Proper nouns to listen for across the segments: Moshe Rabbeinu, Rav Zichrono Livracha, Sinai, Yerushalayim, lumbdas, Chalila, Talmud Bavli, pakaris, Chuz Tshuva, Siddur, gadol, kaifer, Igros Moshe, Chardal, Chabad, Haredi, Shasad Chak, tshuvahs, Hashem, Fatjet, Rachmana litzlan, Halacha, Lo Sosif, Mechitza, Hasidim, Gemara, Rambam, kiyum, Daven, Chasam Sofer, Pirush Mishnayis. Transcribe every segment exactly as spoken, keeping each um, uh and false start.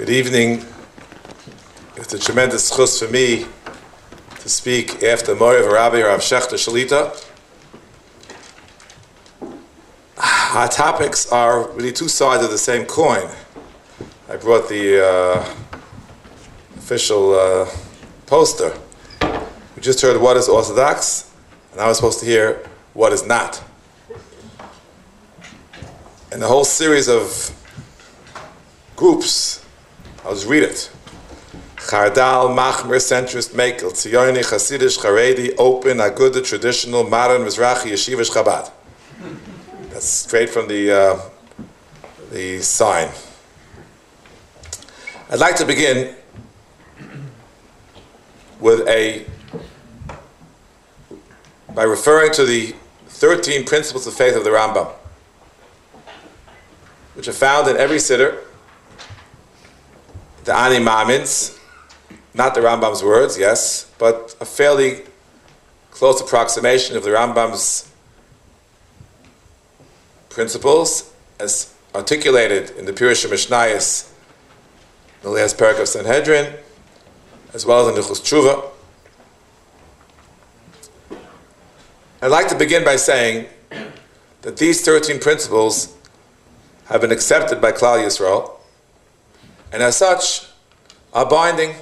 Good evening. It's a tremendous chus for me to speak after Mo'ev or Rabbi or Avshekht or Shalita. Our topics are really two sides of the same coin. I brought the uh, official uh, poster. We just heard what is Orthodox, and I was supposed to hear what is not. And the whole series of groups, I'll just read it. Chardal, Machmer, Centrist, Mekel, Tzioni, Hasidish, Haredi, Open, Agudas, Traditional, Modern, Mizrahi, Yeshivish, Chabad. That's straight from the, uh, the sign. I'd like to begin with a, by referring to the thirteen principles of faith of the Rambam, which are found in every Siddur, the Ani Ma'amins, not the Rambam's words, yes, but a fairly close approximation of the Rambam's principles as articulated in the Pirush Mishnayis, the last parak of Sanhedrin, as well as in the Chuz Tshuva. I'd like to begin by saying that these thirteen principles have been accepted by Klal Yisrael, and as such, are binding.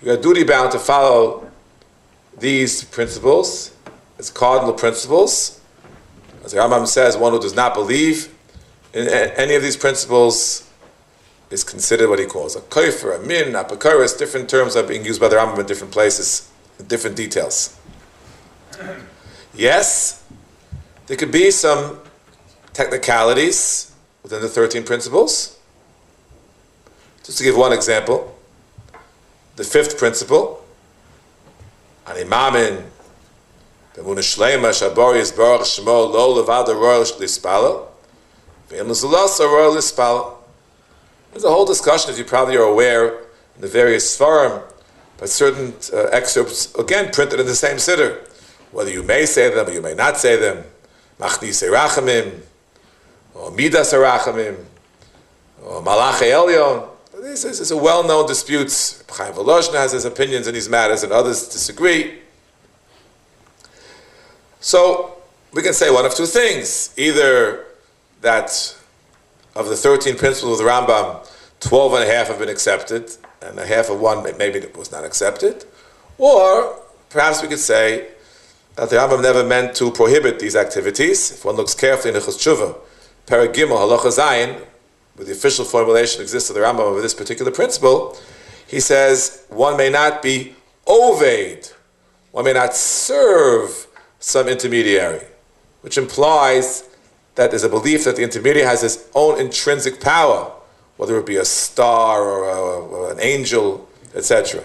We are duty-bound to follow these principles as cardinal principles. As the Rambam says, one who does not believe in any of these principles is considered what he calls a kaifer, a min, a pakaris. Different terms are being used by the Rambam in different places, in different details. Yes, there could be some technicalities within the thirteen principles. Just to give one example, the fifth principle, Animamin, B'emunah Shleima, Shabor Yisborach Shmo, Lo Levad HaRoyal Lispalo, V'im L'Zulos HaRoyal Lispalo. There's a whole discussion, as you probably are aware, in the various Sfarim, by certain uh, excerpts, again, printed in the same Siddur. Whether you may say them or you may not say them, Machnise Rachamim, or Midas HaRachamim, or Malachi Elyon. This is a well-known dispute. B'chayim Voloshna has his opinions in these matters, and others disagree. So we can say one of two things. Either that of the thirteen principles of the Rambam, twelve and a half have been accepted, and a half of one maybe was not accepted. Or perhaps we could say that the Rambam never meant to prohibit these activities. If one looks carefully in the Chuz Tshuva, Perek Gimel, Halacha Zayin, where the official formulation exists of the Rambam over this particular principle, he says one may not be oved, one may not serve some intermediary, which implies that there's a belief that the intermediary has his own intrinsic power, whether it be a star or, a, or an angel, et cetera.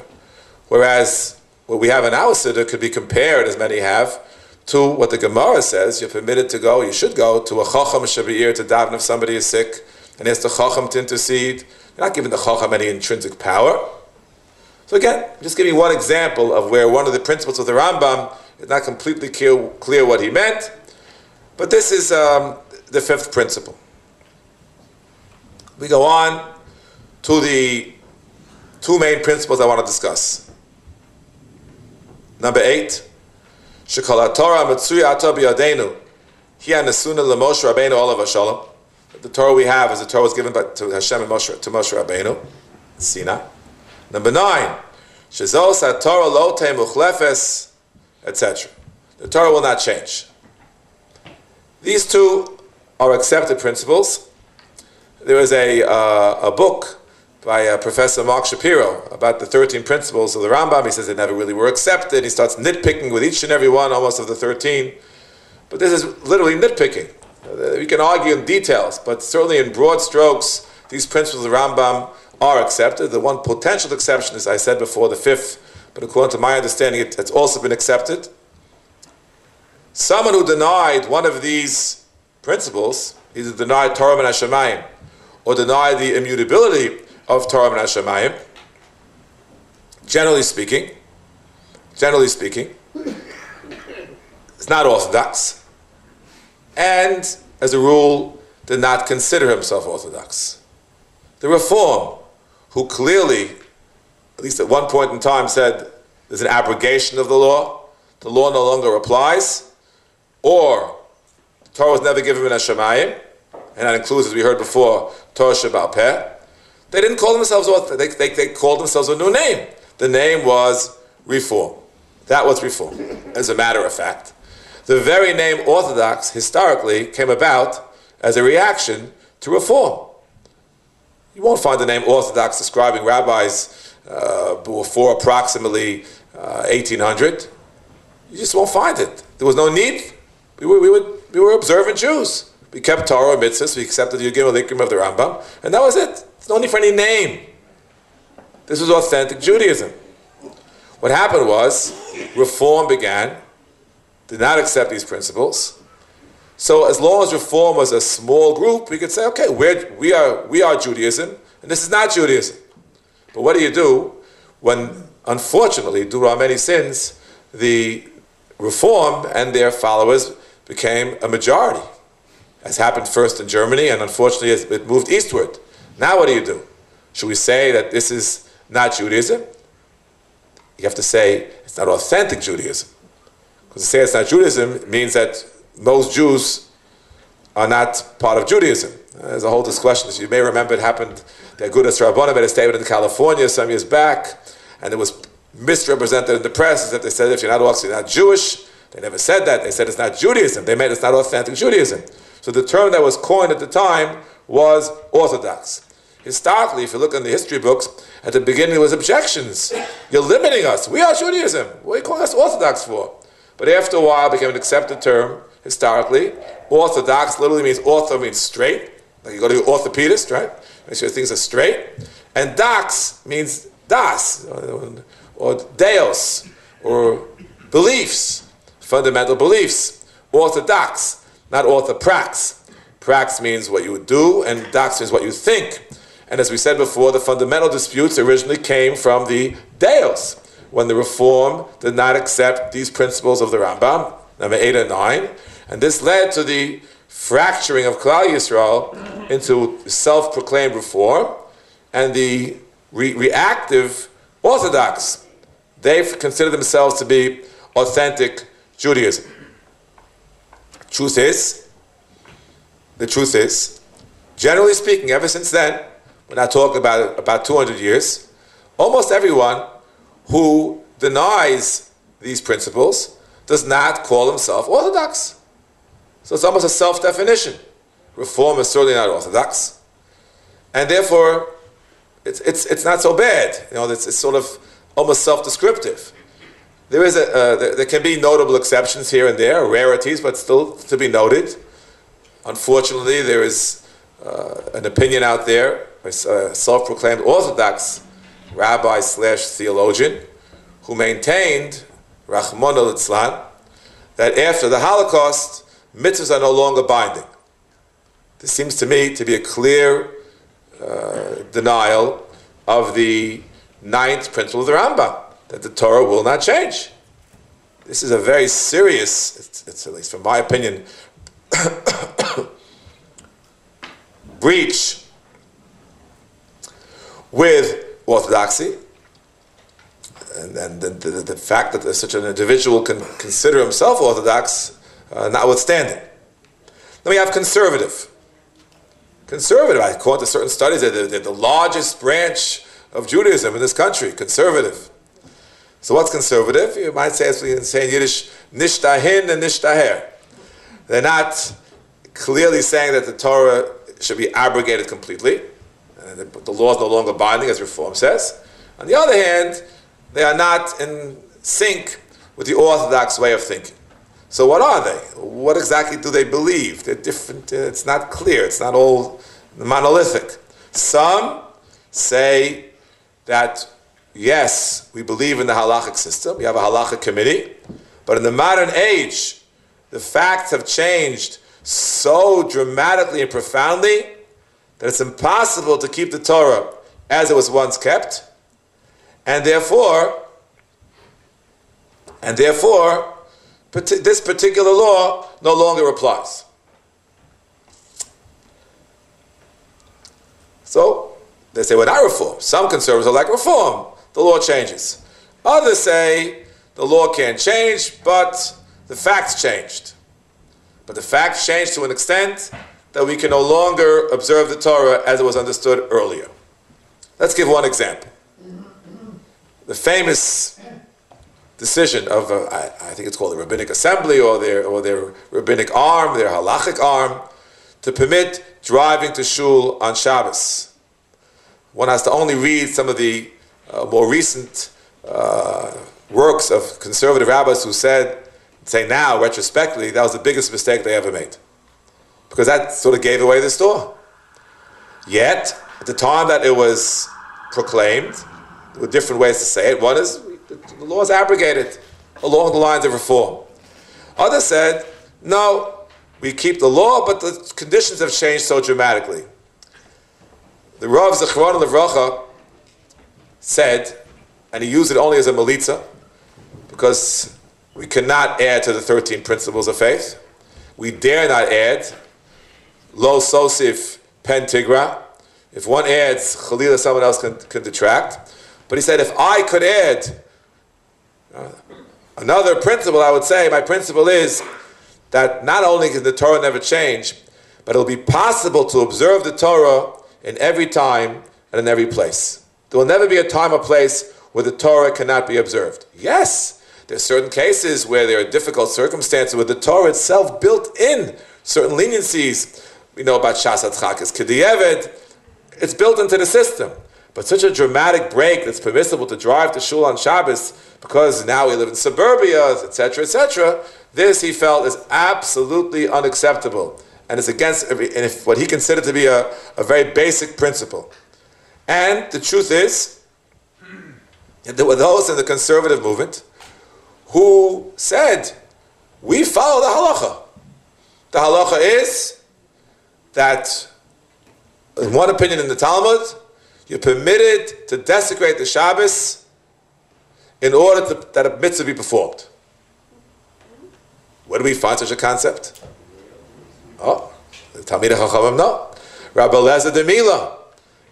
Whereas what we have in our Siddur could be compared, as many have, to what the Gemara says. You're permitted to go, you should go, to a Chacham Shabir to Daven if somebody is sick, and ask the Chacham to intercede. You're not giving the Chacham any intrinsic power. So again, I'm just giving one example of where one of the principles of the Rambam is not completely clear, clear what he meant, but this is um, the fifth principle. We go on to the two main principles I want to discuss. Number eight, Shekol HaTorah Metzuya Ato B'Yadeinu Hi HaNesuna LeMoshe Rabbeinu Olav HaShalom. The Torah we have is the Torah was given by, to Hashem and Moshe, to Moshe Rabbeinu, Sinai. Number nine, Shezos HaTorah Lo Teh Muchlefes, et cetera. The Torah will not change. These two are accepted principles. There is a, uh, a book by uh, Professor Mark Shapiro about the thirteen principles of the Rambam. He says they never really were accepted. He starts nitpicking with each and every one, almost, of the thirteen. But this is literally nitpicking. We can argue in details, but certainly in broad strokes, these principles of the Rambam are accepted. The one potential exception is, I said before, the fifth, but according to my understanding, it, it's also been accepted. Someone who denied one of these principles, either denied Torah min Hashemayim, or denied the immutability of Torah min Hashemayim, generally speaking, generally speaking, is not Orthodox. And, as a rule, did not consider himself Orthodox. the Reform, who clearly, at least at one point in time, said there's an abrogation of the law, the law no longer applies, or the Torah was never given in Hashemayim, and that includes, as we heard before, Torah Sheba'al Peh. They didn't call themselves, they, they, they called themselves a new name. The name was Reform. That was Reform, as a matter of fact. The very name Orthodox, historically, came about as a reaction to Reform. You won't find the name Orthodox describing rabbis uh, before approximately uh, eighteen hundred. You just won't find it. There was no need. We were, we were, we were observant Jews. We kept Torah and mitzvahs. We accepted the Yudhima of the Rambam. And that was it. It's no need for any name. This was authentic Judaism. What happened was, Reform began, did not accept these principles. So as long as Reform was a small group, we could say, okay, we're, we, are, we are Judaism, and this is not Judaism. But what do you do when, unfortunately, due to our many sins, the Reform and their followers became a majority? As happened first in Germany, and unfortunately it moved eastward. Now what do you do? Should we say that this is not Judaism? You have to say it's not authentic Judaism. Because to say it's not Judaism means that most Jews are not part of Judaism. There's a whole discussion. You may remember it happened, the Agudas Rabbonim made a statement in California some years back, and it was misrepresented in the press, is that they said if you're not Orthodox, you're not Jewish. They never said that. They said it's not Judaism. They made it's not authentic Judaism. So the term that was coined at the time was Orthodox. Historically, if you look in the history books, at the beginning there was objections. You're limiting us. We are Judaism. What are you calling us Orthodox for? But after a while, it became an accepted term, historically. Orthodox literally means, ortho means straight. Like you go to your orthopedist, right? Make sure things are straight. And dox means das, or, or deos, or beliefs, fundamental beliefs. Orthodox. Not orthoprax. Prax means what you do, and dox means what you think. And as we said before, the fundamental disputes originally came from the deos, when the Reform did not accept these principles of the Rambam, number eight and nine. And this led to the fracturing of Klal Yisrael into self-proclaimed Reform, and the re reactive Orthodox. They consider themselves to be authentic Judaism. Truth is, the truth is, generally speaking, ever since then, we're not talking about about two hundred years, almost everyone who denies these principles does not call himself Orthodox. So it's almost a self-definition. Reform is certainly not Orthodox. And therefore, it's, it's, it's not so bad. You know, it's, it's sort of almost self-descriptive. There is a, uh, there, there can be notable exceptions here and there, rarities, but still to be noted. Unfortunately, there is uh, an opinion out there, a self-proclaimed Orthodox rabbi slash theologian, who maintained, Rachmana litzlan, that after the Holocaust, mitzvahs are no longer binding. This seems to me to be a clear uh, denial of the ninth principle of the Rambam, that the Torah will not change. This is a very serious, it's, it's at least from my opinion, breach with orthodoxy, and, and the, the, the fact that such an individual can consider himself Orthodox, uh, notwithstanding. Then we have conservative. Conservative, I quote to certain studies, they're the, they're the largest branch of Judaism in this country, conservative. So what's conservative? You might say, as we say in Yiddish, nishtahin and nishtaher. They're not clearly saying that the Torah should be abrogated completely, and the, the law is no longer binding, as Reform says. On the other hand, they are not in sync with the Orthodox way of thinking. So what are they? What exactly do they believe? They're different. It's not clear. It's not all monolithic. Some say that yes, we believe in the halachic system. We have a halachic committee. But in the modern age, the facts have changed so dramatically and profoundly that it's impossible to keep the Torah as it was once kept. And therefore, and therefore, this particular law no longer applies. So, They say, well, not reform. Some conservatives are like, reform. The law changes. Others say, the law can't change, but the facts changed. But the facts changed to an extent that we can no longer observe the Torah as it was understood earlier. Let's give one example. The famous decision of, uh, I, I think it's called the Rabbinic Assembly or their, or their Rabbinic arm, their halachic arm, to permit driving to shul on Shabbos. One has to only read some of the uh, more recent uh, works of conservative rabbis who said, say now, retrospectively, that was the biggest mistake they ever made. Because that sort of gave away the store. Yet, at the time that it was proclaimed, there were different ways to say it. One is, the law is abrogated along the lines of reform. Others said, no, we keep the law, but the conditions have changed so dramatically. The Rav Zichrono Livracha said, and he used it only as a melitza, because we cannot add to the thirteen principles of faith. We dare not add Lo Sosif Pentigra. If one adds Chalila, someone else can, can detract. But he said, if I could add uh, another principle, I would say my principle is that not only can the Torah never change, but it'll be possible to observe the Torah in every time and in every place. There will never be a time or place where the Torah cannot be observed. Yes, there are certain cases where there are difficult circumstances where the Torah itself built in certain leniencies. We know about Shasad Chak is K'diyeved. It's built into the system. But such a dramatic break that's permissible to drive to shul on Shabbos because now we live in suburbia, et cetera, et cetera, this, he felt, is absolutely unacceptable. And it's against every, and if what he considered to be a, a very basic principle. And the truth is, there were those in the conservative movement who said, we follow the halacha. The halacha is that, in one opinion in the Talmud, you're permitted to desecrate the Shabbos in order to, that a mitzvah be performed. Where do we find such a concept? Oh, the Talmid HaChachamim, no. Rabbi Eliezer de Mila.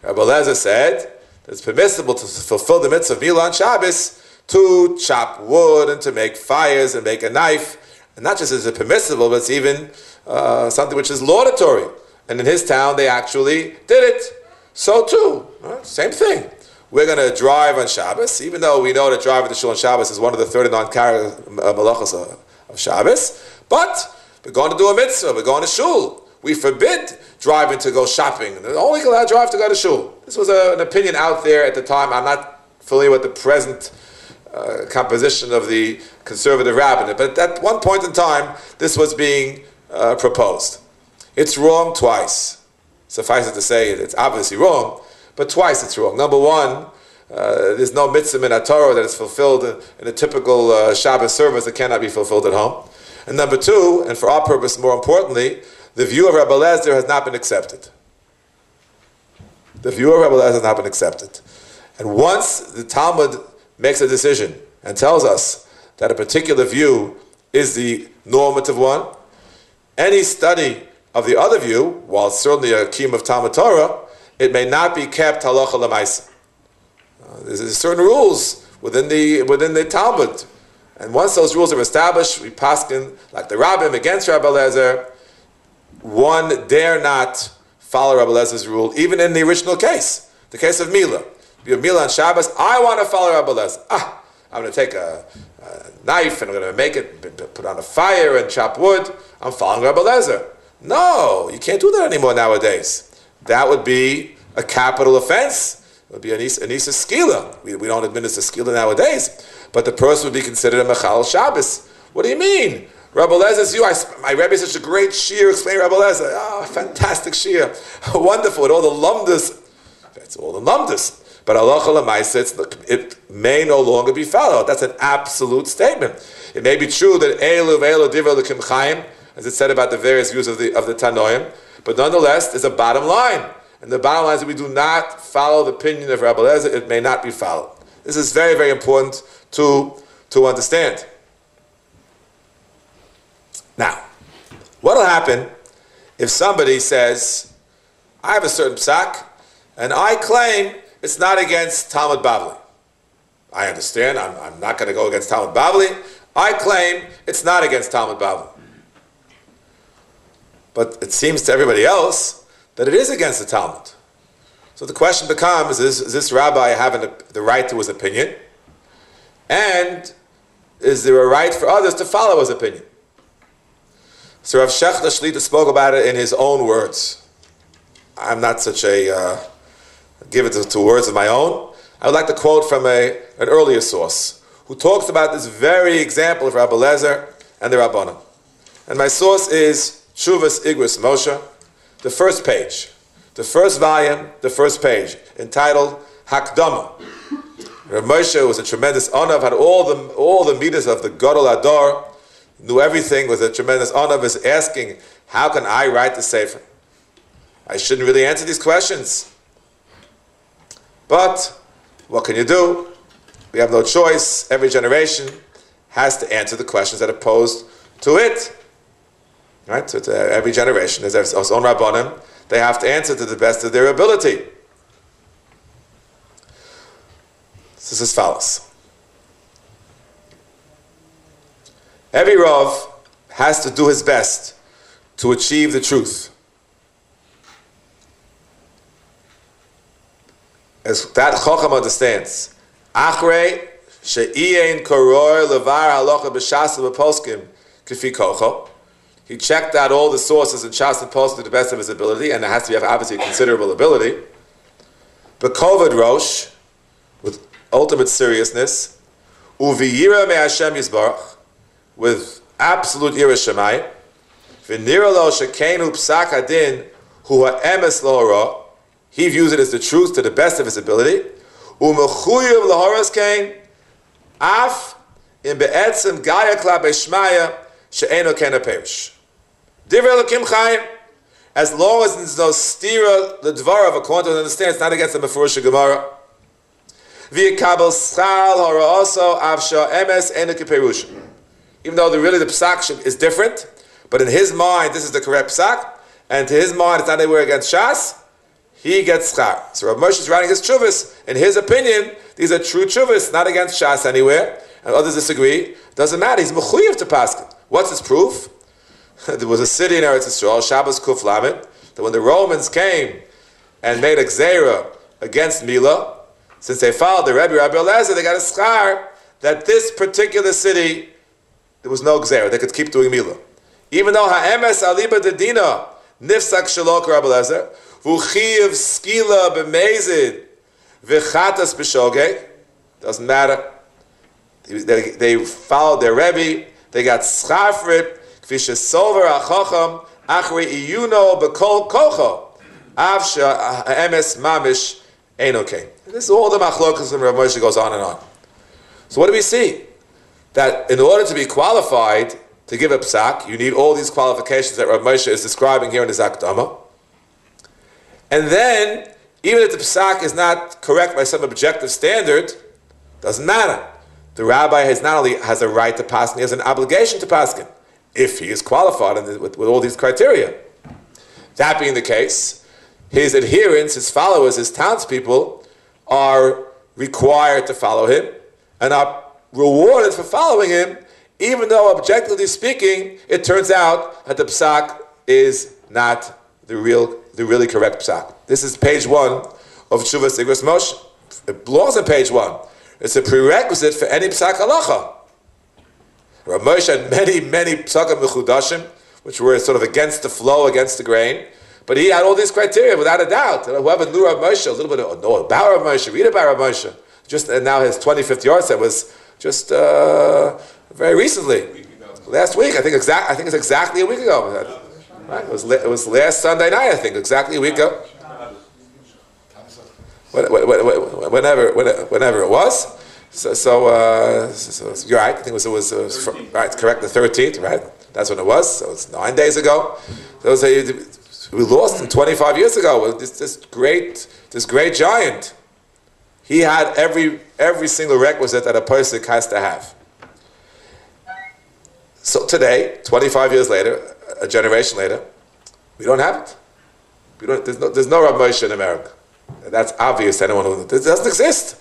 Rabbi Eliezer said that it's permissible to fulfill the mitzvah of Mila on Shabbos to chop wood and to make fires and make a knife. And not just is it permissible, but it's even uh, something which is laudatory. And in his town, they actually did it. So too, right? Same thing. We're going to drive on Shabbos, even though we know that driving the shul on Shabbos is one of the thirty-nine melachos of Shabbos. But we're going to do a mitzvah. We're going to shul. We forbid driving to go shopping. They're only allowed to drive to go to shul. This was a, an opinion out there at the time. I'm not familiar with the present uh, composition of the conservative rabbinate, but at one point in time, this was being uh, proposed. It's wrong twice. Suffice it to say, it's obviously wrong, but twice it's wrong. Number one, uh, there's no mitzvah in a Torah that is fulfilled in a typical uh, Shabbos service that cannot be fulfilled at home. And number two, and for our purpose more importantly, the view of Rabbi Eliezer has not been accepted. The view of Rabbi Eliezer has not been accepted. And once the Talmud makes a decision and tells us that a particular view is the normative one, any study of the other view, while it's certainly a kiyum of Talmud Torah, it may not be kept halacha l'maisa. Uh, there's certain rules within the within the Talmud, and once those rules are established, we paskin like the Rambam against Rabbi Eliezer. One dare not follow Rabbi Eliezer's rule, even in the original case, the case of Mila. You have Mila on Shabbos. I want to follow Rabbi Eliezer. Ah, I'm going to take a, a knife and I'm going to make it, put on a fire and chop wood. I'm following Rabbi Eliezer. No, you can't do that anymore nowadays. That would be a capital offense. It would be an isa skila. We, we don't administer skila nowadays. But the person would be considered a mechal Shabbos. What do you mean? Rabbi Eliezer, you, I, my Rebbe is such a great shiur. Explain Rabbi Eliezer. Ah, oh, fantastic shiur. Wonderful. With all the lumbdas. That's all the lumbdas. But halacha l'maisa, it may no longer be followed. That's an absolute statement. It may be true that elu v'elu divrei elokim chaim, as it said about the various views of the of the Tanoim, but nonetheless, there's a bottom line. And the bottom line is that we do not follow the opinion of Rabbi Eliezer. It may not be followed. This is very, very important to, to understand. Now, what will happen if somebody says, I have a certain psak, And I claim it's not against Talmud Bavli. I understand. I'm, I'm not going to go against Talmud Bavli. I claim it's not against Talmud Bavli. But it seems to everybody else that it is against the Talmud. So the question becomes, is, is this rabbi having the right to his opinion? And is there a right for others to follow his opinion? So Rav Shalita spoke about it in his own words. I'm not such a uh, give it to, to words of my own. I would like to quote from a, an earlier source who talks about this very example of Rabbi Eliezer and the Rabbonim. And my source is Tshuvahs Igris Moshe, the first page, the first volume, the first page, entitled Hakdama. Rav Moshe was a tremendous onav, had all the all the meters of the Gadol Ador, knew everything, was a tremendous onav, is asking, how can I write the Sefer? I shouldn't really answer these questions. But what can you do? We have no choice. Every generation has to answer the questions that are posed to it. Right? So to every generation, there's its own Rabbonim. They have to answer to the best of their ability. So this is as follows. Every rav has to do his best to achieve the truth. As that Chacham understands, Achrei she'iein koror levar halacha b'shas u'b'poskim k'fi kocho. He checked out all the sources in Shas and Poskim to the best of his ability, and it has to be obviously considerable ability. B'kovod rosh, with ultimate seriousness, uviyira me Hashem Yisbarach, with absolute yirah Shamayim, v'nira lo shekeinu p'sak hadin hu ha'emes lahora. He views it as the truth to the best of his ability. U'mechuyev lahoras kein af in be'etzim gaya klab e'shmaya she'eno kena perish. Divrei Elokim chayim. As long as there's no stira the dvarav, according to understand, it's not against the Mefurush Gemara. V'yikabel schal haraoso avsha emes eno keperush. Even though the, really the psak is different, but in his mind this is the correct psak, and to his mind it's not anywhere against Shas. He gets schar. So Rav Moshe is writing his tshuvas. In his opinion, these are true tshuvas, not against Shas anywhere. And others disagree. Doesn't matter. He's mechuyev to paskin. What's his proof? There was a city in Eretz Yisrael, Shabbos Kuf Lamed, that when the Romans came and made a gzeira against Mila, since they followed the Rebbe, Rabbi Eliezer, they got a schar that this particular city, there was no gzeira. They could keep doing Mila. Even though ha'emes aliba dedina nifsak shalok Rabbi Eliezer, Vuchiv skila b'mezid v'chatas b'shogeg. Doesn't matter. They, they followed their Rebbe. They got schar for it. K'vishe sover ha'chacham achri iyuno b'kol kocho avsha ha'emes mamish enokein. This is all the machlokas from Rav Moshe, goes on and on. So what do we see? That in order to be qualified to give a psak, you need all these qualifications that Rav Moshe is describing here in his Akdama. And then, even if the psak is not correct by some objective standard, doesn't matter. The rabbi has not only has a right to paskin, he has an obligation to paskin, if he is qualified with, with all these criteria. That being the case, his adherents, his followers, his townspeople are required to follow him and are rewarded for following him, even though, objectively speaking, it turns out that the psak is not the real, the really correct psak. This is page one of Tshuvas Igros Moshe. It belongs on page one. It's a prerequisite for any psak halacha. Rav Moshe had many, many psakim mechudashim, which were sort of against the flow, against the grain. But he had all these criteria, without a doubt. Whoever knew Rav Moshe, a little bit of, know about Rav Moshe, read about Rav Moshe. Just, and now his twenty-fifth yard set was just uh, very recently. Last week, I think, exact, I think it's exactly a week ago. Right. It was it was last Sunday night, I think, exactly a week ago. Whenever, whenever, whenever it was. So, so, uh, so, so you're right. I think it was, it was, it was right, correct, the thirteenth, right? That's when it was. So it's nine days ago. So, so we lost him twenty-five years ago. This, this great, this great giant. He had every every single requisite that a person has to have. So today, twenty-five years later, a generation later, we don't have it. We don't, there's no, there's no Rav Moshe in America. That's obvious. Anyone who this doesn't exist.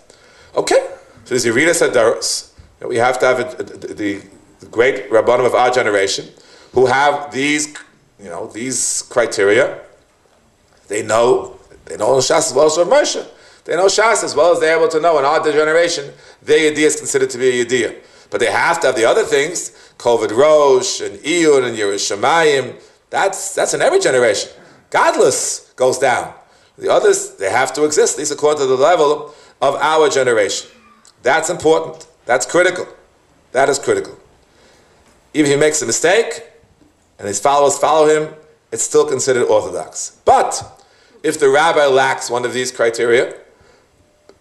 Okay. So this Yirida Sadaros. We have to have a, a, the, the great Rabbanim of our generation who have these, you know, these criteria. They know they know Shas as well as Rav Moshe. They know Shas as well as they're able to know in our generation. Their Yediyah is considered to be a Yediyah. But they have to have the other things, Kovid Rosh and Iyun and Yerushamayim. That's that's in every generation. Godless goes down. The others, they have to exist, at least according to the level of our generation. That's important. That's critical. That is critical. Even if he makes a mistake and his followers follow him, it's still considered orthodox. But if the rabbi lacks one of these criteria,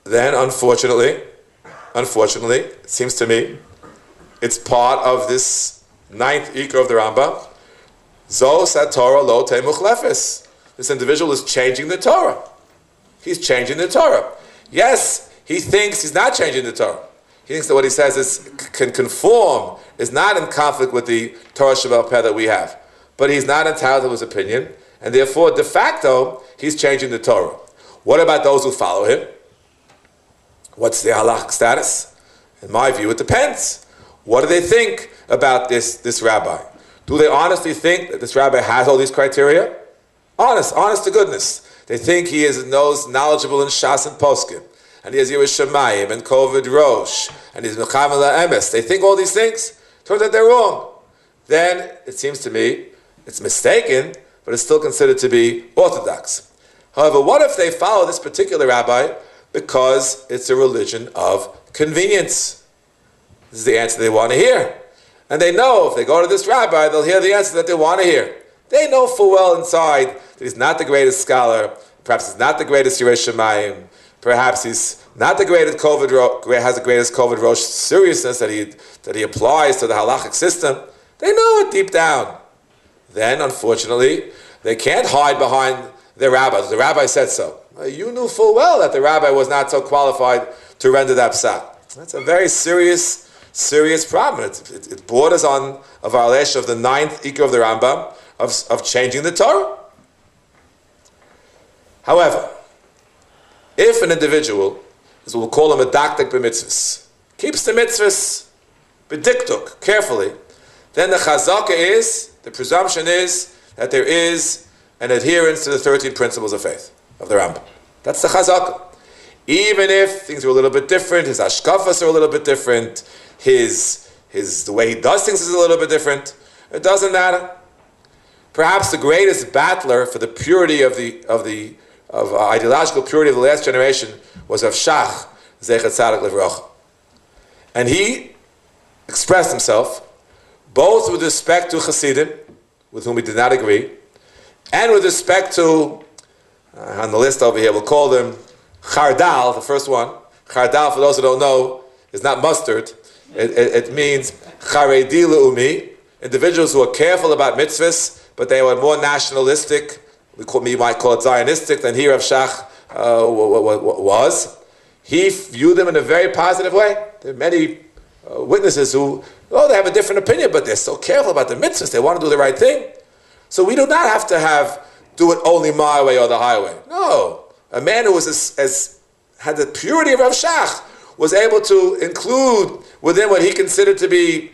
then unfortunately, unfortunately, it seems to me, it's part of this ninth ikar of the Rambam. Zo satora lo temuch lefes. This individual is changing the Torah. He's changing the Torah. Yes, he thinks he's not changing the Torah. He thinks that what he says is can conform, is not in conflict with the Torah Shabbat Peh that we have. But he's not entitled to his opinion, and therefore, de facto, he's changing the Torah. What about those who follow him? What's their halachic status? In my view, it depends. What do they think about this, this rabbi? Do they honestly think that this rabbi has all these criteria? Honest, honest to goodness. They think he is knows knowledgeable in Shas and Poskim, and he has Yerushamayim and Kovid Rosh, and he's Mechavim Emes. They think all these things. Turns out they're wrong. Then it seems to me it's mistaken, but it's still considered to be orthodox. However, what if they follow this particular rabbi because it's a religion of convenience? This is the answer they want to hear. And they know if they go to this rabbi, they'll hear the answer that they want to hear. They know full well inside that he's not the greatest scholar, perhaps he's not the greatest Yerushalayim, perhaps he's not the greatest COVID ro- has the greatest COVID Rosh seriousness that he that he applies to the halachic system. They know it deep down. Then, unfortunately, they can't hide behind their rabbi. The rabbi said so. You knew full well that the rabbi was not so qualified to render that psak. That's a very serious. Serious problem. It, it, it borders on a violation of the ninth ikar of the Rambam of, of changing the Torah. However, if an individual, as we'll call him a daktik b'mitzvahs, keeps the mitzvahs b'diktuk carefully, then the chazaka is, the presumption is that there is an adherence to the thirteen principles of faith of the Rambam. That's the chazaka. Even if things are a little bit different, his hashkafas are a little bit different, His, his, the way he does things is a little bit different. It doesn't matter. Perhaps the greatest battler for the purity of the of the of uh, ideological purity of the last generation was Avshekht, Zechat Tzaddik Livracha, and he expressed himself both with respect to Hasidim, with whom he did not agree, and with respect to uh, on the list over here we'll call them Chardal, the first one. Chardal, for those who don't know, is not mustard. It, it, it means Charedi Leumi, individuals who are careful about mitzvahs, but they were more nationalistic. We, call, we might call it Zionistic than he Rav Shach uh, was. He viewed them in a very positive way. There are many uh, witnesses who, oh, they have a different opinion, but they're so careful about the mitzvahs. They want to do the right thing. So we do not have to have do it only my way or the highway. No, a man who was as, as had the purity of Rav Shach was able to include within what he considered to be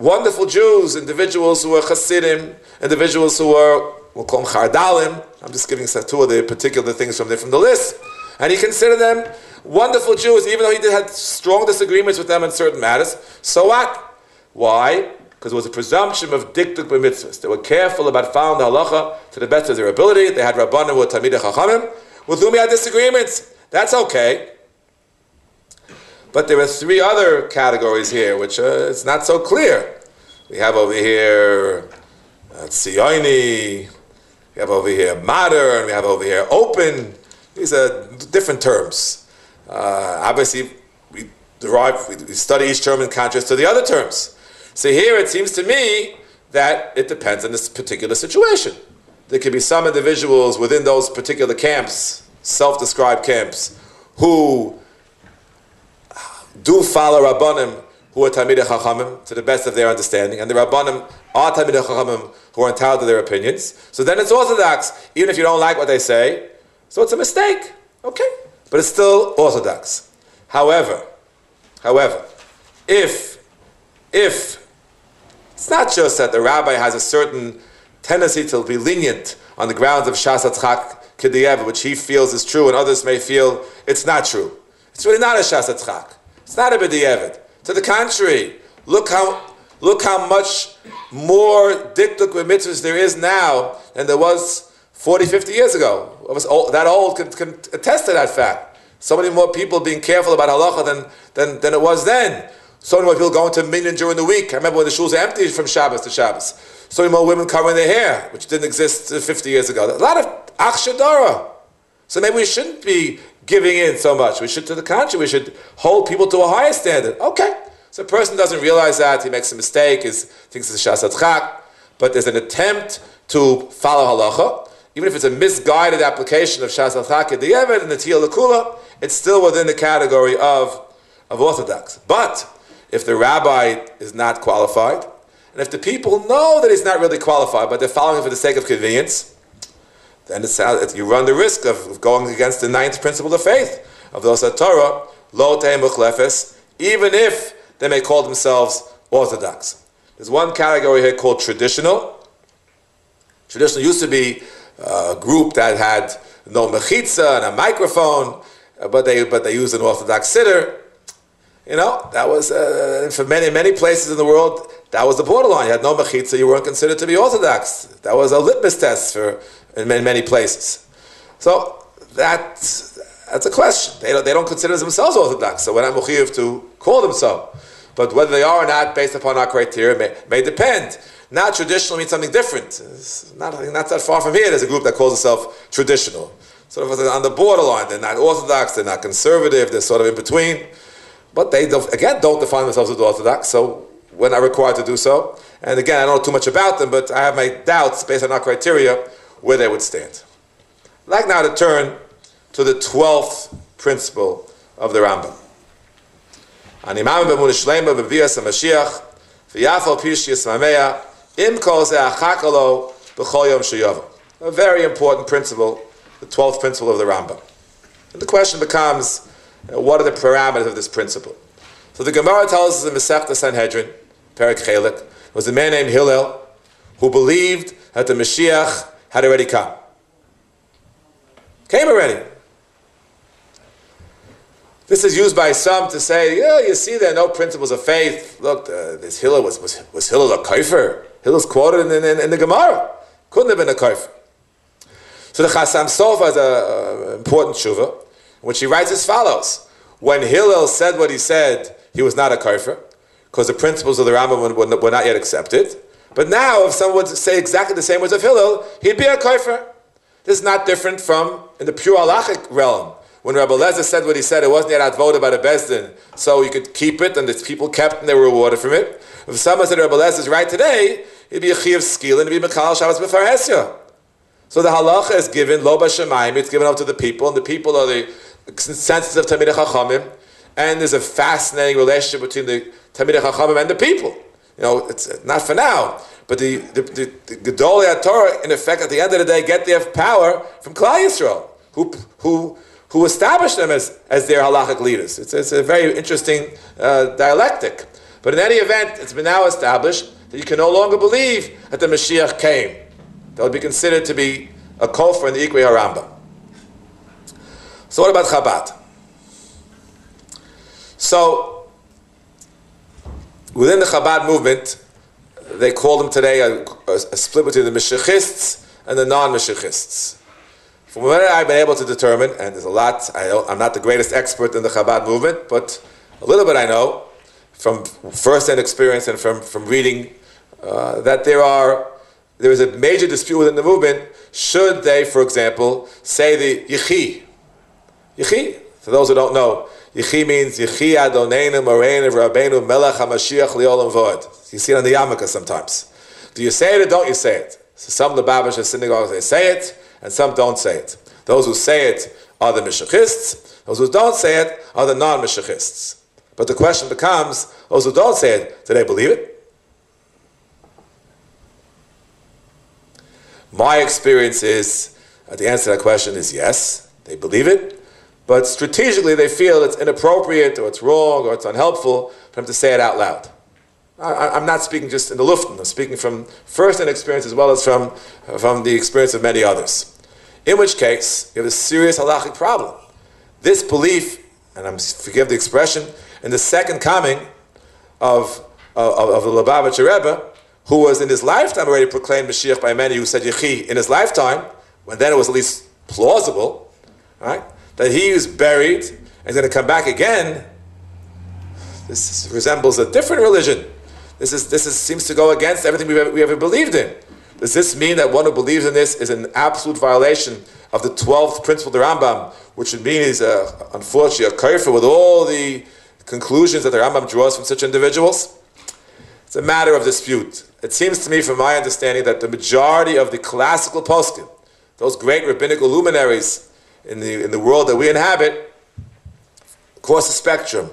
wonderful Jews, individuals who were Hasidim, individuals who were, we'll call them Chardalim. I'm just giving two of the particular things from there from the list. And he considered them wonderful Jews, even though he did have strong disagreements with them on certain matters. So what? Why? Because it was a presumption of diktuk b'mitzvahs. They were careful about following the halacha to the best of their ability. They had Rabbanim who were Tamidei Chachamim, with whom he had disagreements. That's okay. But there are three other categories here, which uh, it's not so clear. We have over here uh, Tzioni, we have over here modern, we have over here open. These are different terms. Uh, obviously, we derive, we study each term in contrast to the other terms. So here it seems to me that it depends on this particular situation. There could be some individuals within those particular camps, self-described camps, who do follow Rabbanim who are Talmidei Chachamim to the best of their understanding, and the Rabbanim are Talmidei Chachamim who are entitled to their opinions. So then it's orthodox, even if you don't like what they say. So it's a mistake. Okay, but it's still Orthodox. However, however, if, if, it's not just that the rabbi has a certain tendency to be lenient on the grounds of Shasad Chak K'diyev, which he feels is true and others may feel it's not true. It's really not a Shasad Chak. It's not a B'diyevet. To the contrary, look how, look how much more dikduk with mitzvahs there is now than there was forty, fifty years ago. It was old, that old can, can attest to that fact. So many more people being careful about halacha than, than, than it was then. So many more people going to minyan during the week. I remember when the shuls were empty from Shabbos to Shabbos. So many more women covering their hair, which didn't exist fifty years ago. A lot of achshadara. So maybe we shouldn't be giving in so much. We should, to the contrary, we should hold people to a higher standard. Okay. So a person doesn't realize that. He makes a mistake. He thinks it's a shasad chak. But there's an attempt to follow halacha. Even if it's a misguided application of shasad chak at the Yevet and the Tiyah L'Kula, it's still within the category of, of Orthodox. But if the rabbi is not qualified, and if the people know that he's not really qualified, but they're following him for the sake of convenience, then it's, you run the risk of going against the ninth principle of faith of those at Torah, lo te'em uchlefes, even if they may call themselves Orthodox. There's one category here called traditional. Traditional used to be a group that had no mechitza and a microphone, but they, but they used an Orthodox siddur. You know, that was, uh, for many, many places in the world, that was the borderline. You had no mechitza, you weren't considered to be Orthodox. That was a litmus test for, in many, many places. So, that, that's a question. They don't, they don't consider themselves Orthodox, so we're not mechuyev to call them so. But whether they are or not, based upon our criteria, may, may depend. Now, traditional means something different. It's not, not that far from here, there's a group that calls itself traditional. Sort of on the borderline, they're not Orthodox, they're not conservative, they're sort of in between. But they, don't, again, don't define themselves as Orthodox, so we're not required to do so. And again, I don't know too much about them, but I have my doubts, based on our criteria, where they would stand. I'd like now to turn to the twelfth principle of the Rambam. A very important principle, the twelfth principle of the Rambam. And the question becomes, what are the parameters of this principle? So the Gemara tells us in Masechta Sanhedrin, Perek Chelik, there was a man named Hillel who believed that the Mashiach had already come. Came already. This is used by some to say, yeah, you see there are no principles of faith. Look, uh, this Hillel was, was, was Hillel a kaifer? Hillel's quoted in, in, in the Gemara. Couldn't have been a kaifer. So the Chasam Sofer has an uh, important tshuva, which he writes as follows. When Hillel said what he said, he was not a kaifer, because the principles of the Rambam were not yet accepted. But now, if someone would say exactly the same words of Hillel, he'd be a kaifer. This is not different from in the pure halachic realm. When Rabbi Eliezer said what he said, it wasn't yet outvoted by the Beis Din, so you could keep it, and the people kept and they were rewarded from it. If someone said Rabbi Eliezer is right today, it'd be a chiyav skila, and it'd be mechal Shabbos b'farhesya. So the halacha is given, lo b'shamayim, it's given up to the people, and the people are the consensus of Talmidei Chachamim, and there's a fascinating relationship between the Talmidei Chachamim and the people. You know, it's not for now, but the the, the, the Gedolei Torah, in effect, at the end of the day, get their power from Klal Yisrael, who who who established them as as their halachic leaders. It's it's a very interesting uh, dialectic. But in any event, it's been now established that you can no longer believe that the Mashiach came. That would be considered to be a kofar in the Ikrei HaRambam. So what about Chabad? So, within the Chabad movement, they call them today a, a, a split between the Mashiachists and the non-Mashiachists. From what I've been able to determine, and there's a lot, I don't, I'm not the greatest expert in the Chabad movement, but a little bit I know, from first-hand experience and from, from reading, uh, that there are There is a major dispute within the movement. Should they, for example, say the Yechi? Yechi, for those who don't know, Yechi means Yechi Adoneinu Moreinu Rabbeinu Melech HaMashiach Li'olam Vod. You see it on the yarmulke sometimes. Do you say it or don't you say it? So some Lubavitcher synagogues, they say it, and some don't say it. Those who say it are the Mashiachists. Those who don't say it are the non-Mashiachists. But the question becomes, those who don't say it, do they believe it? My experience is, uh, the answer to that question is yes, they believe it. but strategically they feel it's inappropriate or it's wrong or it's unhelpful for them to say it out loud. I, I'm not speaking just in the luften, I'm speaking from first-hand experience as well as from, from the experience of many others. In which case, you have a serious halachic problem. This belief, and I'm forgive the expression, in the second coming of, of, of the Lubavitcher Rebbe, who was in his lifetime already proclaimed Mashiach by many who said Yechi in his lifetime, when then it was at least plausible, right? That he is buried and is going to come back again. This is, resembles a different religion. This is this is, seems to go against everything we've ever, we ever believed in. Does this mean that one who believes in this is an absolute violation of the twelfth principle of the Rambam, which would mean he's a, unfortunately a kaifer with all the conclusions that the Rambam draws from such individuals? It's a matter of dispute. It seems to me, from my understanding, that the majority of the classical poskim, those great rabbinical luminaries in the in the world that we inhabit, across the spectrum,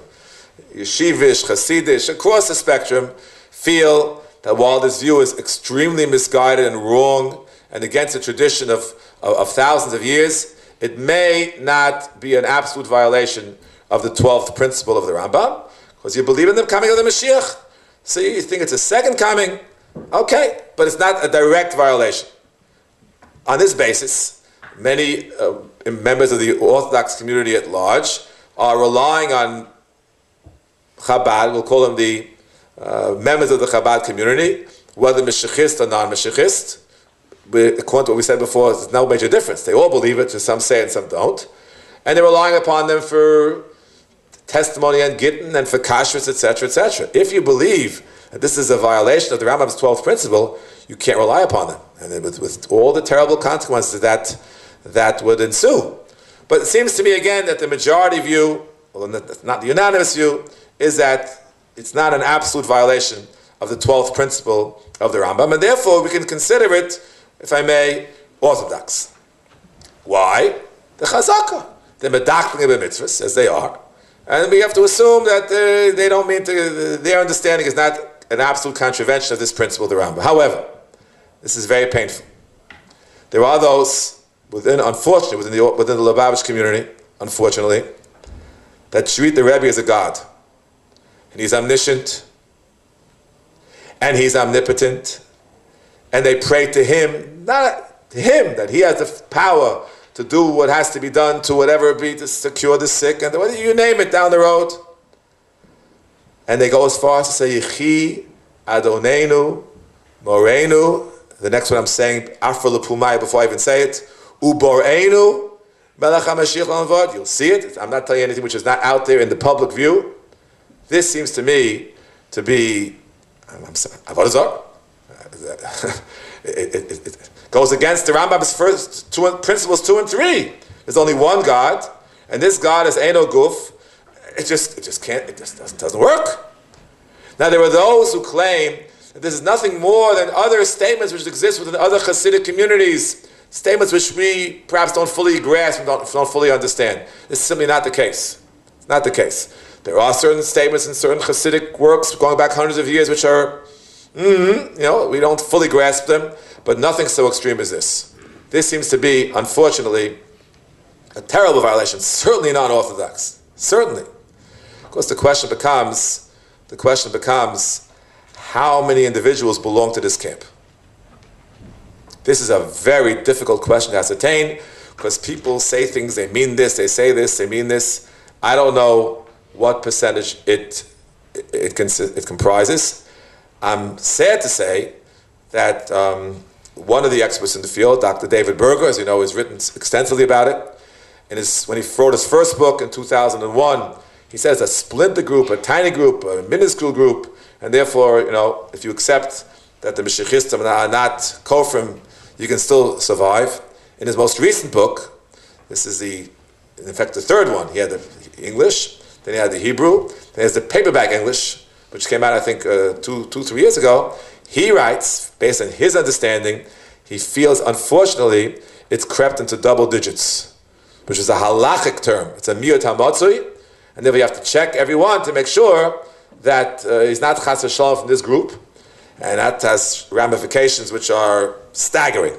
yeshivish, chassidish, across the spectrum, feel that while this view is extremely misguided and wrong and against the tradition of, of, of thousands of years, it may not be an absolute violation of the twelfth principle of the Rambam, because you believe in the coming of the Mashiach. So you think it's a second coming, okay, but it's not a direct violation. On this basis, many uh, members of the Orthodox community at large are relying on Chabad, we'll call them the uh, members of the Chabad community, whether Mashiachist or non-Mashiachist. According to what we said before, there's no major difference. They all believe it, some say and some don't. And they're relying upon them for testimony and gittin and for kashrus, et cetera, et cetera. If you believe that this is a violation of the Rambam's twelfth principle, you can't rely upon them, and then with, with all the terrible consequences that that would ensue. But it seems to me again that the majority view, although not the unanimous view, is that it's not an absolute violation of the twelfth principle of the Rambam, and therefore we can consider it, if I may, orthodox. Why? The chazaka, the medakling of the mitzvahs, as they are. And we have to assume that uh, they don't mean to, their understanding is not an absolute contravention of this principle of the Rambam. However, this is very painful. There are those within, unfortunately, within the within the Lubavitch community, unfortunately, that treat the Rebbe as a god, and he's omniscient, and he's omnipotent, and they pray to him, not to him, that he has the power to do what has to be done to whatever it be to secure the sick, and whether you name it down the road. And they go as far as to say, Yechi Adonenu Morenu, the next one I'm saying, Afro Lepumai, before I even say it, Uborenu Melech HaMashiach Lanvod, you'll see it, I'm not telling you anything which is not out there in the public view. This seems to me to be, I'm sorry, Avodazor, It, it, it, it goes against the Rambam's first two, principles two and three. There's only one God, and this God is Eino Guf. It just, it just can't, it just doesn't, doesn't work. Now there are those who claim that this is nothing more than other statements which exist within other Hasidic communities, statements which we perhaps don't fully grasp and don't, don't fully understand. This is simply not the case. It's not the case. There are certain statements in certain Hasidic works going back hundreds of years which are Mm-hmm. You know, we don't fully grasp them, but nothing so extreme as this. This seems to be, unfortunately, a terrible violation, certainly non-orthodox. Certainly. Of course, the question becomes, the question becomes, how many individuals belong to this camp? This is a very difficult question to ascertain, because people say things, they mean this, they say this, they mean this. I don't know what percentage it, it, it, consi- it comprises. I'm sad to say that um, one of the experts in the field, Doctor David Berger, as you know, has written extensively about it. And his, when he wrote his first book in two thousand one, he says a splinter group, a tiny group, a minuscule group, and therefore, you know, if you accept that the Mashiachistim are not Kofrim, you can still survive. In his most recent book, this is the, in fact, the third one. He had the English, then he had the Hebrew, then he has the paperback English, which came out, I think, uh, two, two, three years ago. He writes, based on his understanding, he feels, unfortunately, it's crept into double digits, which is a halachic term. It's a miyut hamatzui, and then we have to check everyone to make sure that uh, he's not chas v'shalom from this group, and that has ramifications which are staggering.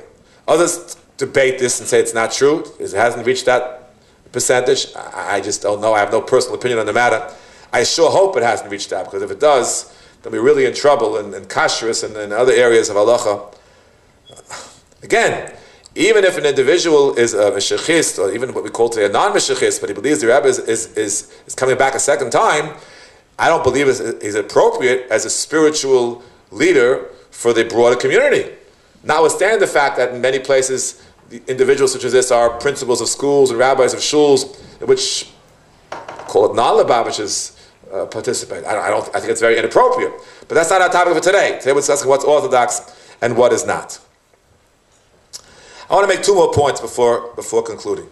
Others debate this and say it's not true. It hasn't reached that percentage? I just don't know. I have no personal opinion on the matter. I sure hope it hasn't reached that, because if it does, they'll be really in trouble, and, and kashrus and, and other areas of halacha. Again, even if an individual is a meshachist, or even what we call today a non-meshachist, but he believes the rabbi is, is, is, is coming back a second time, I don't believe it's, it's appropriate as a spiritual leader for the broader community. Notwithstanding the fact that in many places, the individuals such as this are principals of schools and rabbis of shuls, which call it non-Lubavitchers uh, participate. I don't, I don't. I think it's very inappropriate. But that's not our topic for today. Today we're discussing what's orthodox and what is not. I want to make two more points before before concluding.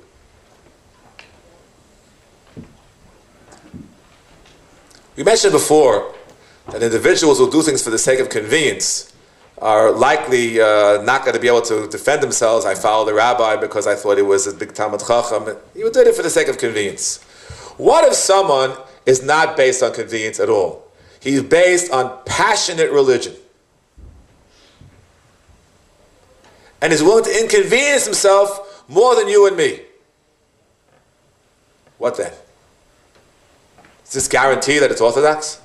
We mentioned before that individuals who do things for the sake of convenience are likely uh, not going to be able to defend themselves. I followed the rabbi because I thought he was a big Talmud Chacham. You did it for the sake of convenience. What if someone is not based on convenience at all? He's based on passionate religion, and is willing to inconvenience himself more than you and me. What then? Does this guarantee that it's orthodox?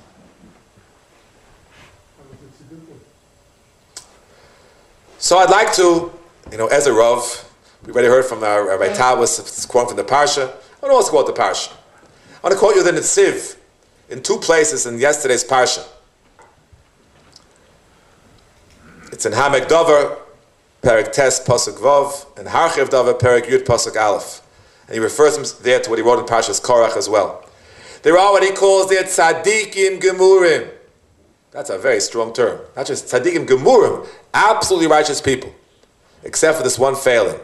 So I'd like to, you know, as a rav, we already heard from our Rabbi Tavos, quote from the Parsha. I want to also quote the Parsha. I want to quote you the Netziv in two places in yesterday's Parsha. It's in Hamek Dover, Perek Tes, Pasuk Vav, and Harchev Dover, Perek Yud, Pasuk Aleph. And he refers him there to what he wrote in Parsha's Korach as well. There are what he calls their tzaddikim gemurim. That's a very strong term. Not just tzaddikim gemurim, absolutely righteous people. Except for this one failing.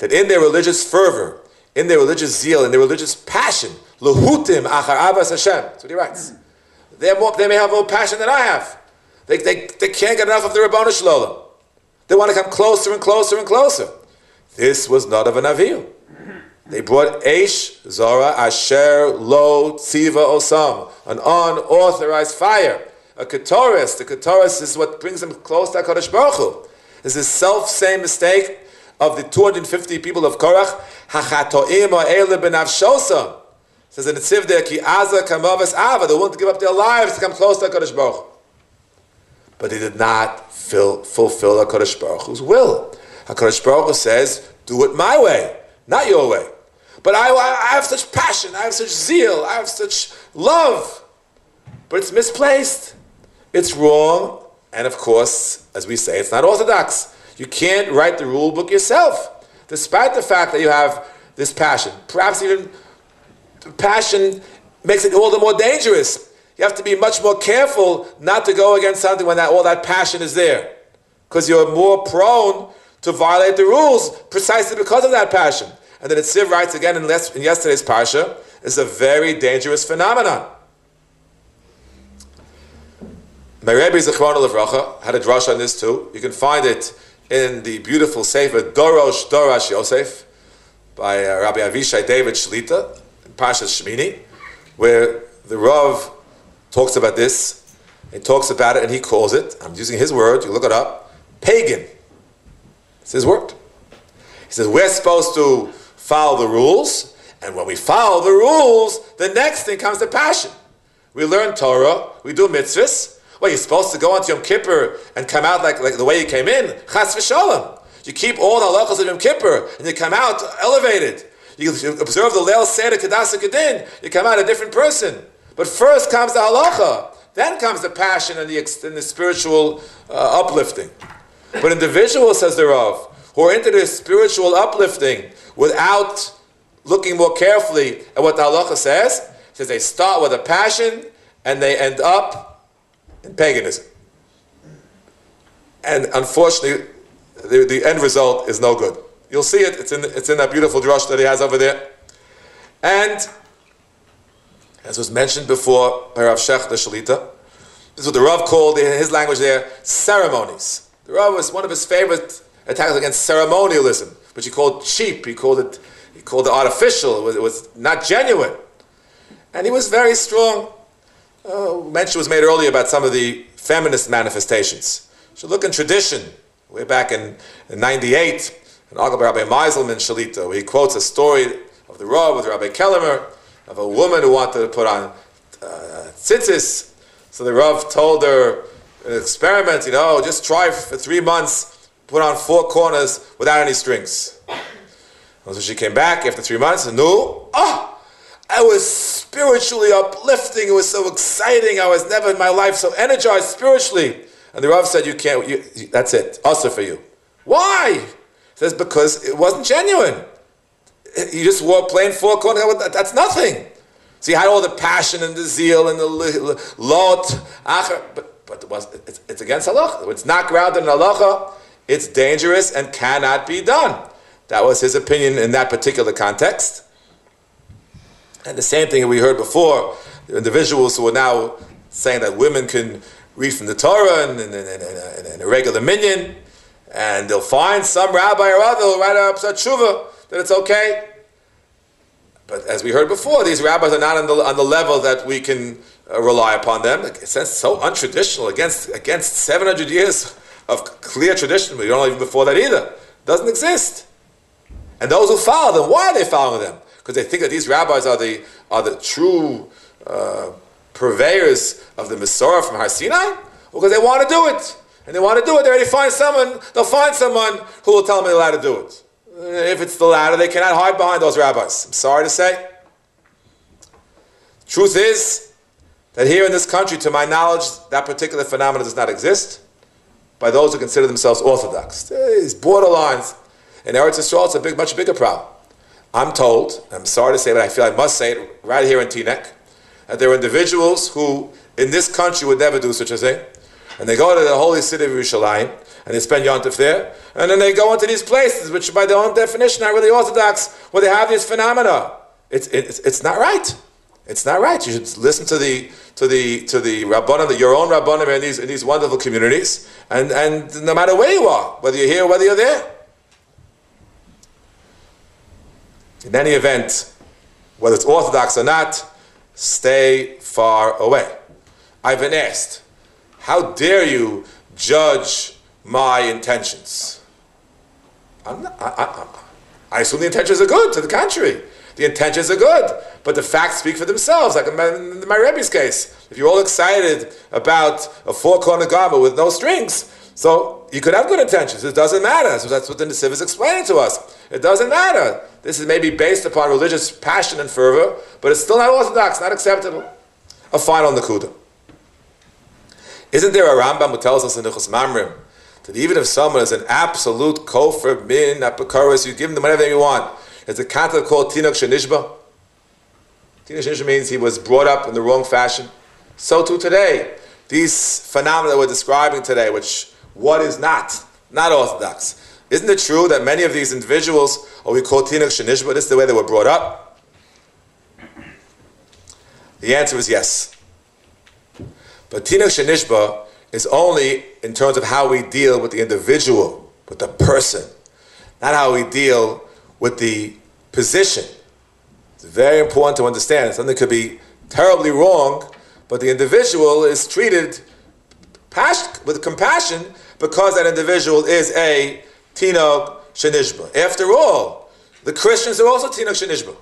That in their religious fervor, in their religious zeal, in their religious passion, lehutim achar avas Hashem. That's what he writes. They're more, they may have more passion than I have. They, they, they can't get enough of the Ribono Shel Olam. They want to come closer and closer and closer. This was not of an avil. They brought Eish Zora Asher Lo Tziva Osam, an unauthorized fire, a Ketoris. The Ketoris is what brings them close to HaKadosh Baruch Hu. It's the self-same mistake of the two hundred fifty people of Korach. Hachatoim ha'ele b'nafshosam. It says in the Tziv there, Ki aza kamavas ava. They want to give up their lives to come close to HaKadosh Baruch Hu. But they did not fill, fulfill HaKadosh Baruch Hu's will. HaKadosh Baruch Hu says, do it my way, not your way. But I, I have such passion, I have such zeal, I have such love. But it's misplaced. It's wrong. And of course, as we say, it's not orthodox. You can't write the rule book yourself, despite the fact that you have this passion. Perhaps even passion makes it all the more dangerous. You have to be much more careful not to go against something when that, all that passion is there, because you're more prone to violate the rules precisely because of that passion. And then the Netziv writes again in, last, in yesterday's Parsha, is a very dangerous phenomenon. My Rabbi Zichrono Livracha had a drush on this too. You can find it in the beautiful Sefer Dorosh Dorosh Yosef by uh, Rabbi Avishai David Shalita in Parsha Shemini, where the Rav talks about this, he talks about it, and he calls it, I'm using his word, you look it up, pagan. It's his word. He says, we're supposed to follow the rules, and when we follow the rules, the next thing comes the passion. We learn Torah, we do mitzvahs. Well, you're supposed to go onto Yom Kippur and come out like, like the way you came in, chas v'sholem. You keep all the halachos of Yom Kippur, and you come out elevated. You observe the Leil Seder Kedasa Kedin, you come out a different person. But first comes the halacha, then comes the passion and the, and the spiritual uh, uplifting. But individuals, says the Rav, who are into this spiritual uplifting without looking more carefully at what the halacha says, says they start with a passion and they end up in paganism. And unfortunately, the, the end result is no good. You'll see it. It's in, it's in that beautiful drush that he has over there. And as was mentioned before by Rav Avshekht the Shalita, this is what the Rav called, in his language there, ceremonies. The Rav was one of his favorite attacks against ceremonialism, which he called cheap, he called it he called it artificial, it was, it was not genuine. And he was very strong. Uh, mention was made earlier about some of the feminist manifestations. You should look in tradition, way back in ninety-eight, in Rabbi Meiselman Shalita, where he quotes a story of the Rav with Rabbi Kellimer of a woman who wanted to put on uh, tzitzis. So the Rav told her an experiment, you know, just try for three months, put on four corners without any strings. And so she came back after three months and knew, oh, I was spiritually uplifting. It was so exciting. I was never in my life so energized spiritually. And the Rav said, you can't, you, that's it, also for you. Why? He says, because it wasn't genuine. You just wore plain four corners, that's nothing. So you had all the passion and the zeal and the lot, but, but it was, it's, it's against halacha. It's not grounded in halacha. It's dangerous and cannot be done. That was his opinion in that particular context. And the same thing we heard before, the individuals who are now saying that women can read from the Torah and, and, and, and, and a regular minion, and they'll find some rabbi or other who'll write a Chuz Tshuva that it's okay. But as we heard before, these rabbis are not on the, on the level that we can uh, rely upon them. It's so untraditional, against against seven hundred years of clear tradition. We don't even before that either. It doesn't exist. And those who follow them, why are they following them? Because they think that these rabbis are the are the true uh, purveyors of the Mesorah from Har Sinai? Because they want to do it. And they want to do it, they already find someone, they'll find someone who will tell them they're allowed to do it. If it's the latter, they cannot hide behind those rabbis. I'm sorry to say. Truth is that here in this country, to my knowledge, that particular phenomenon does not exist by those who consider themselves Orthodox. These borderlines in Eretz Yisrael, it's a big, much bigger problem. I'm told, I'm sorry to say, but I feel I must say it right here in Teaneck, that there are individuals who in this country would never do such a thing. And they go to the holy city of Yerushalayim, and they spend Yom Tov there, and then they go into these places, which by their own definition are really Orthodox, where they have these phenomena. It's it's it's not right. It's not right. You should listen to the to the to the Rabbonim, your own Rabbonim in these in these wonderful communities, and and no matter where you are, whether you're here or whether you're there. In any event, whether it's Orthodox or not, stay far away. I've been asked, how dare you judge my intentions? I'm not, I, I, I assume the intentions are good. To the contrary, the intentions are good, but the facts speak for themselves. Like in my, in my Rebbe's case, if you're all excited about a four-corner garment with no strings, so you could have good intentions. It doesn't matter. So that's what the Nesiv is explaining to us. It doesn't matter. This is maybe based upon religious passion and fervor, but it's still not Orthodox, not acceptable. A final nakuda. Isn't there a Rambam who tells us in the Chus Mamrim that even if someone is an absolute kofar, min, pakaris, you give them whatever you want? There's a concept called tinok shenishba. Tinok shenishba means he was brought up in the wrong fashion. So too today, these phenomena we're describing today, which what is not, not Orthodox. Isn't it true that many of these individuals, or we call tinok shenishba, this is the way they were brought up? The answer is yes. But tinok shenishba is only in terms of how we deal with the individual, with the person, not how we deal with the position. It's very important to understand. Something could be terribly wrong, but the individual is treated with compassion because that individual is a tinok shenishba. After all, the Christians are also tinok shenishba.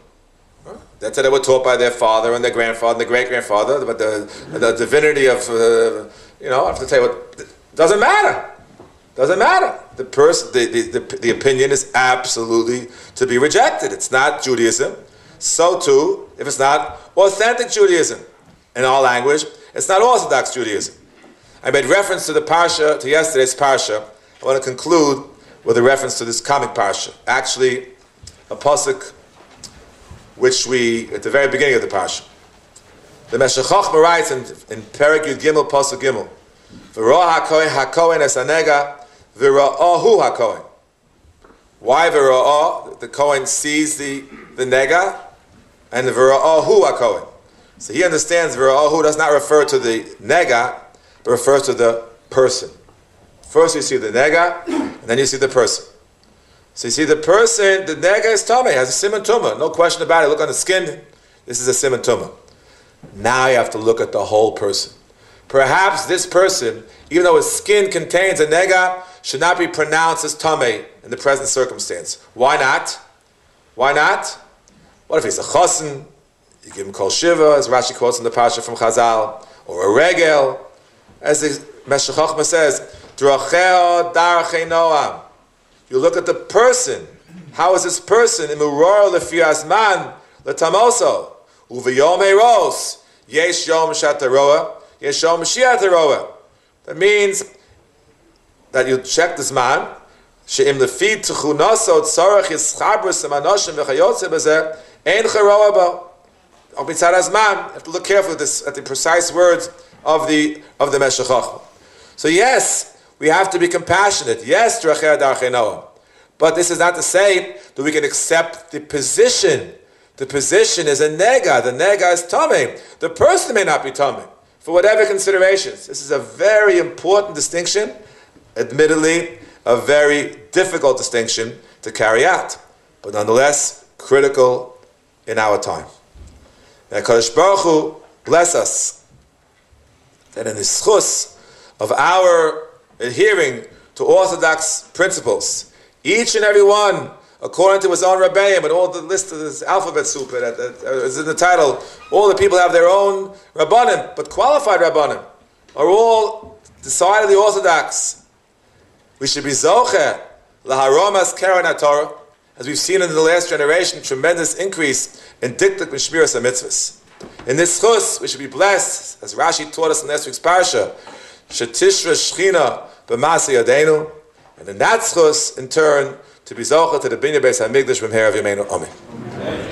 That's how they were taught by their father and their grandfather and their great-grandfather, but the, the divinity of, uh, you know, I have to tell you what, doesn't matter. Doesn't matter. The, pers the, the, the, the opinion is absolutely to be rejected. It's not Judaism. So too, if it's not authentic Judaism, in our language, it's not Orthodox Judaism. I made reference to the parsha, to yesterday's parsha. I want to conclude with a reference to this comic parsha. Actually, a pasuk which we, at the very beginning of the parsha, the Meshech Chochma writes in, in Perek Yud Gimel, Pasuk Gimel, V'ro'a ha'kohen ha'kohen es ha'nega, v'ra'ahu ha'kohen. Why v'ra'ah? The Kohen sees the, the nega, and v'ra'ahu ha'kohen. So he understands v'ra'ahu does not refer to the nega, but refers to the person. First you see the nega, and then you see the person. So you see the person, the nega is tummy, has a siman tumah, no question about it. Look on the skin, this is a siman tumah. Now you have to look at the whole person. Perhaps this person, even though his skin contains a nega, should not be pronounced as tummy in the present circumstance. Why not? Why not? What if he's a chosin? You give him kol shiva, as Rashi quotes in the Pasha from Chazal, or a regel, as the Meshech Chochma says, dracheo darchei noam. You look at the person. How is this person? Imuror lefi azman letamoso uveyom eros yesh yom shataroa yesh yom shiataroa. That means that you check this man. She'im lefi tchunaso tzorach yischabris emanoshim v'chayotze b'zeh ein charoa bo. You have to look carefully at, this, at the precise words of the of the Meshech Chochma. So yes, we have to be compassionate. Yes, drachei darchei noam. But this is not to say that we can accept the position. The position is a nega. The nega is tamei. The person may not be tamei for whatever considerations. This is a very important distinction. Admittedly, a very difficult distinction to carry out, but nonetheless critical in our time. That Kadosh Baruch Hu bless us, that in the schus of our adhering to orthodox principles, each and every one, according to his own Rabbeim, and all the list of this alphabet super that, that, that is in the title, all the people have their own Rabbonim, but qualified Rabbonim, are all decidedly orthodox. We should be Zoche, Laharomas Keren HaTorah, as we've seen in the last generation, tremendous increase in diktik and shmiras and mitzvahs. In this chus, we should be blessed, as Rashi taught us in last week's parsha, shetishra shchina b'masa yadenu, and in that chus, in turn, to be zochah to the binya beis hamigdash b'mher of yameinu. Amen.